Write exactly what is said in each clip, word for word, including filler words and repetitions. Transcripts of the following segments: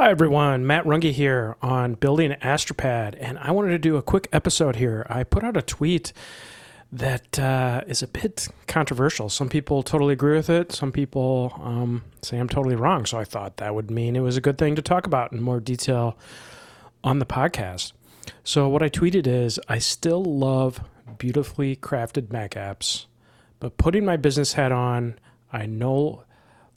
Hi everyone, Matt Runge here on Building Astropad, and I wanted to do a quick episode here. I put out a tweet that uh, is a bit controversial. Some people totally agree with it, some people um, say I'm totally wrong, so I thought that would mean it was a good thing to talk about in more detail on the podcast. So what I tweeted is, I still love beautifully crafted Mac apps, but putting my business hat on, I know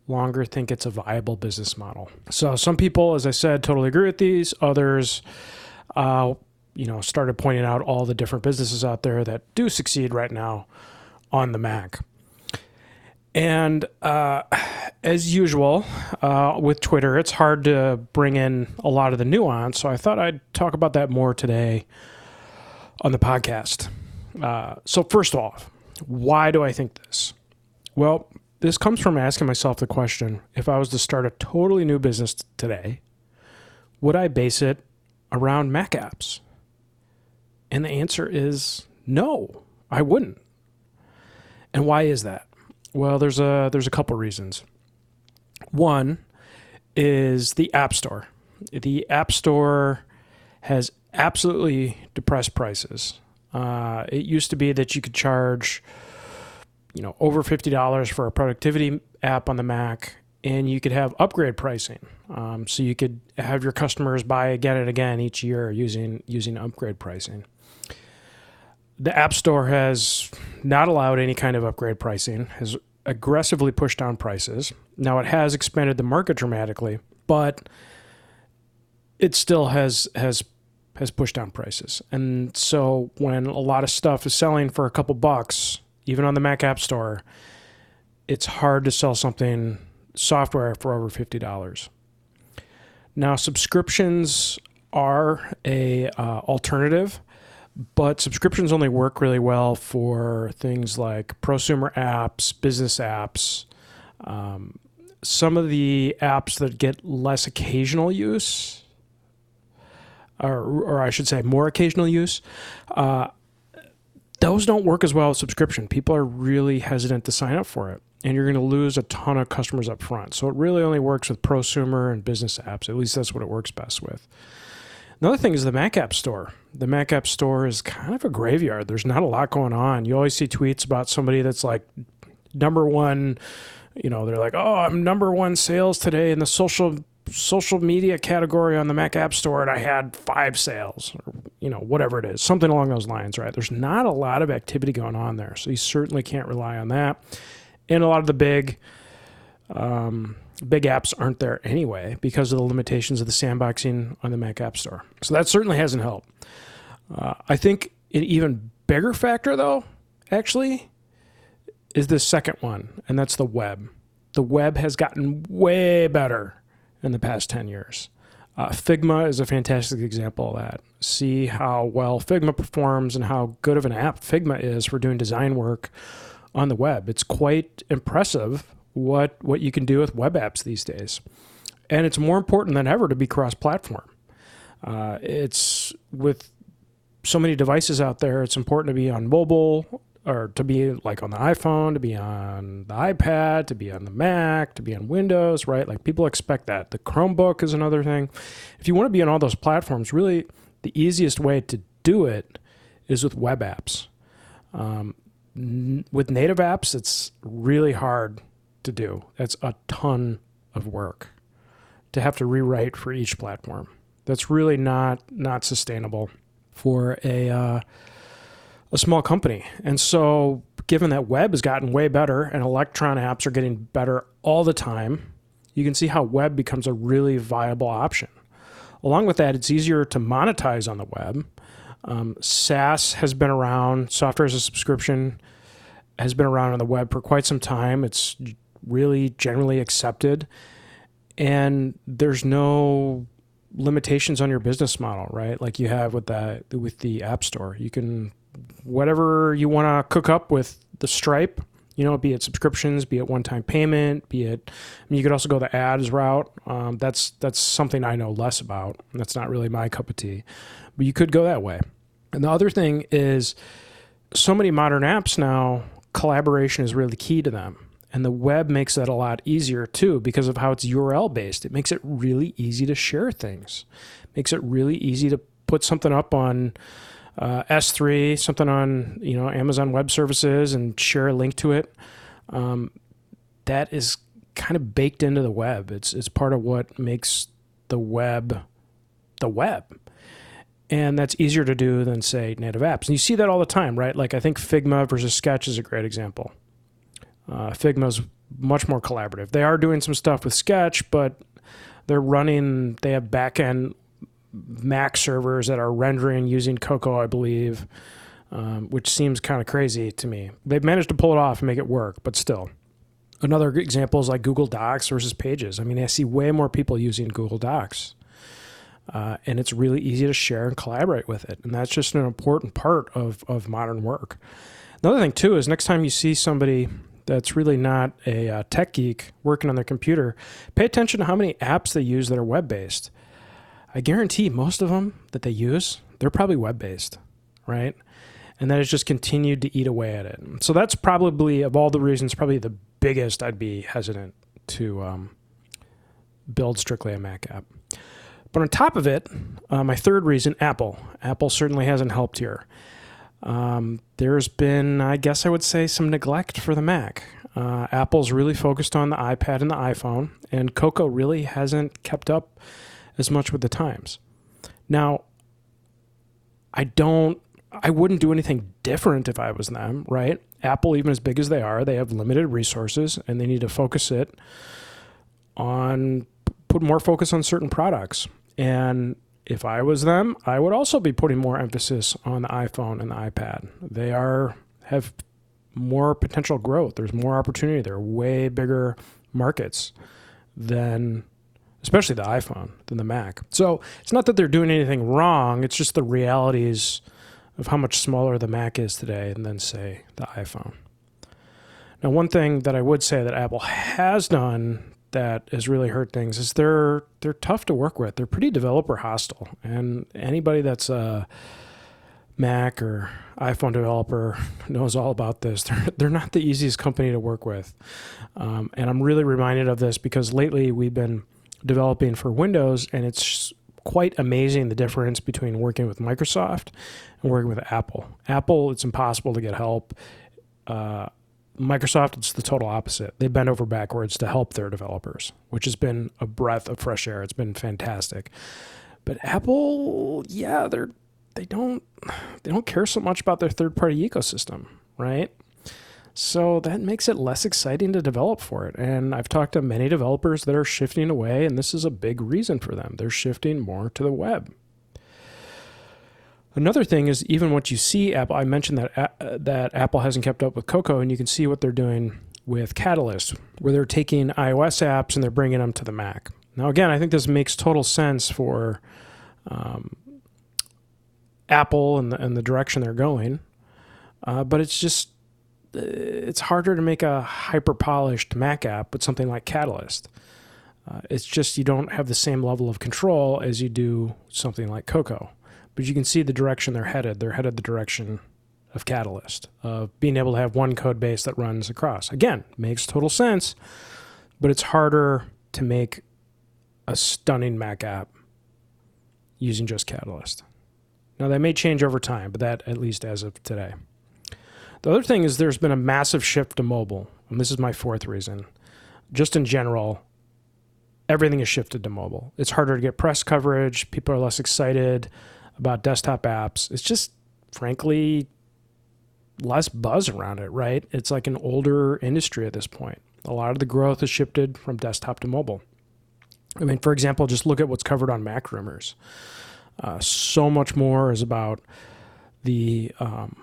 longer think it's a viable business model. So some people, as I said, totally agree with these. Others, uh, you know, started pointing out all the different businesses out there that do succeed right now on the Mac. And uh, as usual, uh, with Twitter, it's hard to bring in a lot of the nuance. So I thought I'd talk about that more today on the podcast. Uh, so first off, why do I think this? Well, this comes from asking myself the question, if I was to start a totally new business today, would I base it around Mac apps? And the answer is no, I wouldn't. And why is that? Well, there's a, there's a couple reasons. One is the App Store. The App Store has absolutely depressed prices. Uh, it used to be that you could charge you know, over fifty dollars for a productivity app on the Mac, and you could have upgrade pricing. Um, so you could have your customers buy get it again each year using using upgrade pricing. The App Store has not allowed any kind of upgrade pricing, has aggressively pushed down prices. Now it has expanded the market dramatically, but it still has has has pushed down prices. And so when a lot of stuff is selling for a couple bucks, even on the Mac App Store, it's hard to sell something, software, for over fifty dollars. Now, subscriptions are a uh, alternative, but subscriptions only work really well for things like prosumer apps, business apps. Um, some of the apps that get less occasional use, or, or I should say more occasional use, uh, those don't work as well as subscription. People are really hesitant to sign up for it, and you're going to lose a ton of customers up front. So it really only works with prosumer and business apps. At least that's what it works best with. Another thing is the Mac App Store. The Mac App Store is kind of a graveyard. There's not a lot going on. You always see tweets about somebody that's like number one, you know, they're like, oh, I'm number one sales today in the social social media category on the Mac App Store, and I had five sales, or, you know, whatever it is, something along those lines, right? There's not a lot of activity going on there, so you certainly can't rely on that. And a lot of the big, um, big apps aren't there anyway because of the limitations of the sandboxing on the Mac App Store. So that certainly hasn't helped. Uh, I think an even bigger factor, though, actually, is the second one, and that's the web. The web has gotten way better in the past ten years. Uh, Figma is a fantastic example of that. See how well Figma performs and how good of an app Figma is for doing design work on the web. It's quite impressive what, what you can do with web apps these days. And it's more important than ever to be cross-platform. Uh, it's with so many devices out there, it's important to be on mobile, or to be like on the iPhone, to be on the iPad, to be on the Mac, to be on Windows, right? Like people expect that. The Chromebook is another thing. If you want to be on all those platforms, really the easiest way to do it is with web apps. Um, n- with native apps, it's really hard to do. That's a ton of work to have to rewrite for each platform. That's really not, not sustainable for a... Uh, a small company. And so given that web has gotten way better and electron apps are getting better all the time, you can see how web becomes a really viable option. Along with that, it's easier to monetize on the web. Um, SaaS has been around, software as a subscription has been around on the web for quite some time. It's really generally accepted, and there's no limitations on your business model, right? Like you have with the, with the App Store. You can whatever you want to cook up with the Stripe, you know, be it subscriptions, be it one-time payment, be it, I mean, you could also go the ads route. Um, that's, that's something I know less about. That's not really my cup of tea, but you could go that way. And the other thing is so many modern apps now, collaboration is really key to them. And the web makes that a lot easier too, because of how it's U R L based. It makes it really easy to share things. It makes it really easy to put something up on uh, S three, something on you know Amazon Web Services, and share a link to it. Um, that is kind of baked into the web. It's it's part of what makes the web the web. And that's easier to do than, say, native apps. And you see that all the time, right? Like, I think Figma versus Sketch is a great example. Uh, Figma's much more collaborative. They are doing some stuff with Sketch, but they're running, they have back-end Mac servers that are rendering using Cocoa, I believe, um, which seems kind of crazy to me. They've managed to pull it off and make it work, but still. Another example is like Google Docs versus Pages. I mean, I see way more people using Google Docs. Uh, and it's really easy to share and collaborate with it. And that's just an important part of, of modern work. Another thing, too, is next time you see somebody that's really not a uh, tech geek working on their computer, pay attention to how many apps they use that are web-based. I guarantee most of them that they use, they're probably web-based, right? And that has just continued to eat away at it. So that's probably, of all the reasons, probably the biggest I'd be hesitant to um, build strictly a Mac app. But on top of it, uh, my third reason, Apple. Apple certainly hasn't helped here. Um, there's been, I guess I would say, some neglect for the Mac. Uh, Apple's really focused on the iPad and the iPhone, and Cocoa really hasn't kept up as much with the times. Now, I don't, I wouldn't do anything different if I was them, right? Apple, even as big as they are, they have limited resources, and they need to focus it on, put more focus on certain products. And if I was them, I would also be putting more emphasis on the iPhone and the iPad. They are have more potential growth. There's more opportunity. They're way bigger markets than, especially the iPhone, than the Mac. So it's not that they're doing anything wrong. It's just the realities of how much smaller the Mac is today than, say, the iPhone. Now, one thing that I would say that Apple has done that has really hurt things is they're they're tough to work with. They're pretty developer hostile, and anybody that's a Mac or iPhone developer knows all about this. They're they're not the easiest company to work with, um, and I'm really reminded of this because lately we've been developing for Windows, and it's quite amazing the difference between working with Microsoft and working with Apple. Apple, it's impossible to get help. Uh, Microsoft, it's the total opposite. They bend over backwards to help their developers, which has been a breath of fresh air. It's been fantastic. But Apple, yeah, they're they don't they don't care so much about their third-party ecosystem, right? So that makes it less exciting to develop for it. And I've talked to many developers that are shifting away, and this is a big reason for them. They're shifting more to the web. Another thing is even what you see, Apple, I mentioned that, uh, that Apple hasn't kept up with Cocoa, and you can see what they're doing with Catalyst, where they're taking iOS apps and they're bringing them to the Mac. Now, again, I think this makes total sense for um, Apple and the, and the direction they're going, uh, but it's just, it's harder to make a hyper-polished Mac app with something like Catalyst. Uh, it's just you don't have the same level of control as you do something like Cocoa. But you can see the direction they're headed. They're headed the direction of Catalyst, of being able to have one code base that runs across. Again, makes total sense, but it's harder to make a stunning Mac app using just Catalyst. Now, that may change over time, but that at least as of today. The other thing is there's been a massive shift to mobile, and this is my fourth reason. Just in general, everything is shifted to mobile. It's harder to get press coverage. People are less excited about desktop apps. It's just, frankly, less buzz around it, right? It's like an older industry at this point. A lot of the growth has shifted from desktop to mobile. I mean, for example, just look at what's covered on MacRumors. Uh, so much more is about the um,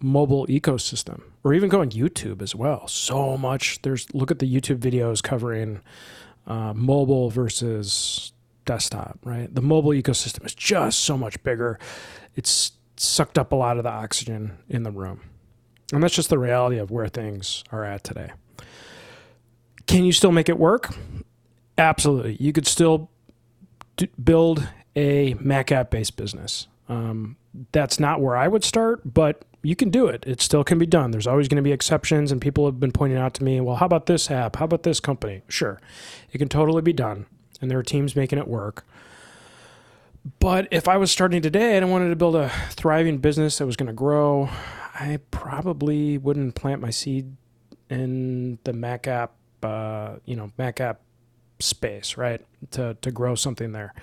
mobile ecosystem, or even going YouTube as well. So much, there's, look at the YouTube videos covering uh, mobile versus desktop, right? The mobile ecosystem is just so much bigger. It's sucked up a lot of the oxygen in the room. And that's just the reality of where things are at today. Can you still make it work? Absolutely. You could still d- build a Mac app-based business. Um, that's not where I would start, but you can do it. It still can be done. There's always going to be exceptions, and people have been pointing out to me, well, how about this app? How about this company? Sure, it can totally be done, and there are teams making it work. But if I was starting today and I wanted to build a thriving business that was going to grow, I probably wouldn't plant my seed in the Mac app, uh, you know, Mac app space, right? To, to grow something there.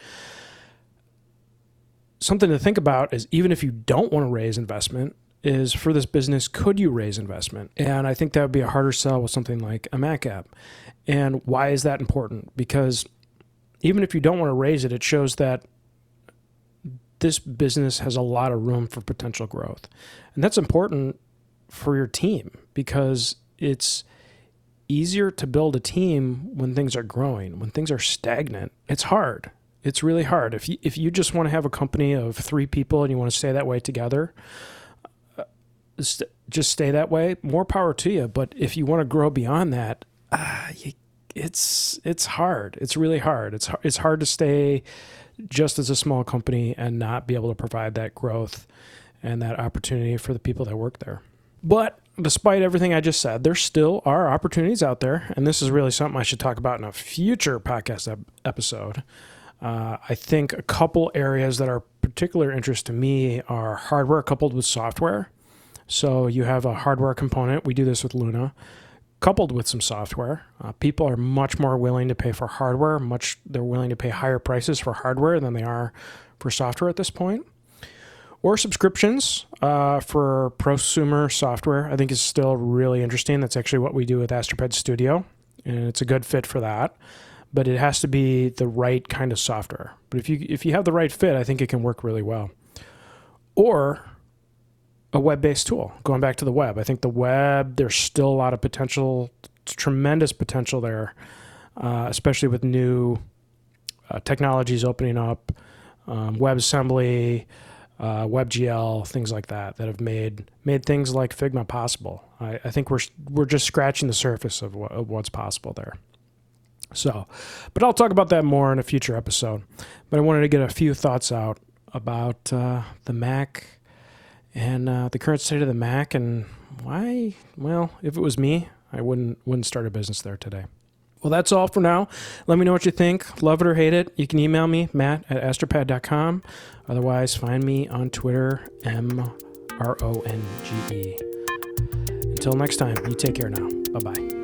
Something to think about is, even if you don't want to raise investment, is for this business, could you raise investment? And I think that would be a harder sell with something like a Mac app. And why is that important? Because even if you don't want to raise it, it shows that this business has a lot of room for potential growth. And that's important for your team, because it's easier to build a team when things are growing. When things are stagnant, it's hard. It's really hard. If you, if you just want to have a company of three people and you want to stay that way together, uh, st just stay that way, more power to you. But if you want to grow beyond that, uh, you, it's it's hard. It's really hard. It's, it's hard to stay just as a small company and not be able to provide that growth and that opportunity for the people that work there. But despite everything I just said, there still are opportunities out there. And this is really something I should talk about in a future podcast episode. Uh, I think a couple areas that are particular interest to me are hardware coupled with software. So you have a hardware component. We do this with Luna, coupled with some software. Uh, people are much more willing to pay for hardware. Much they're willing to pay higher prices for hardware than they are for software at this point. Or subscriptions uh, for prosumer software, I think, is still really interesting. That's actually what we do with Astroped Studio, and it's a good fit for that. But it has to be the right kind of software. But if you if you have the right fit, I think it can work really well. Or a web-based tool, going back to the web. I think the web, there's still a lot of potential, tremendous potential there, uh, especially with new uh, technologies opening up, um, WebAssembly, uh, WebGL, things like that, that have made made things like Figma possible. I, I think we're, we're just scratching the surface of, what, of what's possible there. So, but I'll talk about that more in a future episode. But I wanted to get a few thoughts out about uh, the Mac and uh, the current state of the Mac, and why, well, if it was me, I wouldn't wouldn't start a business there today. Well, that's all for now. Let me know what you think. Love it or hate it. You can email me, matt at astropad dot com. Otherwise, find me on Twitter, M R O N G E. Until next time, you take care now. Bye-bye.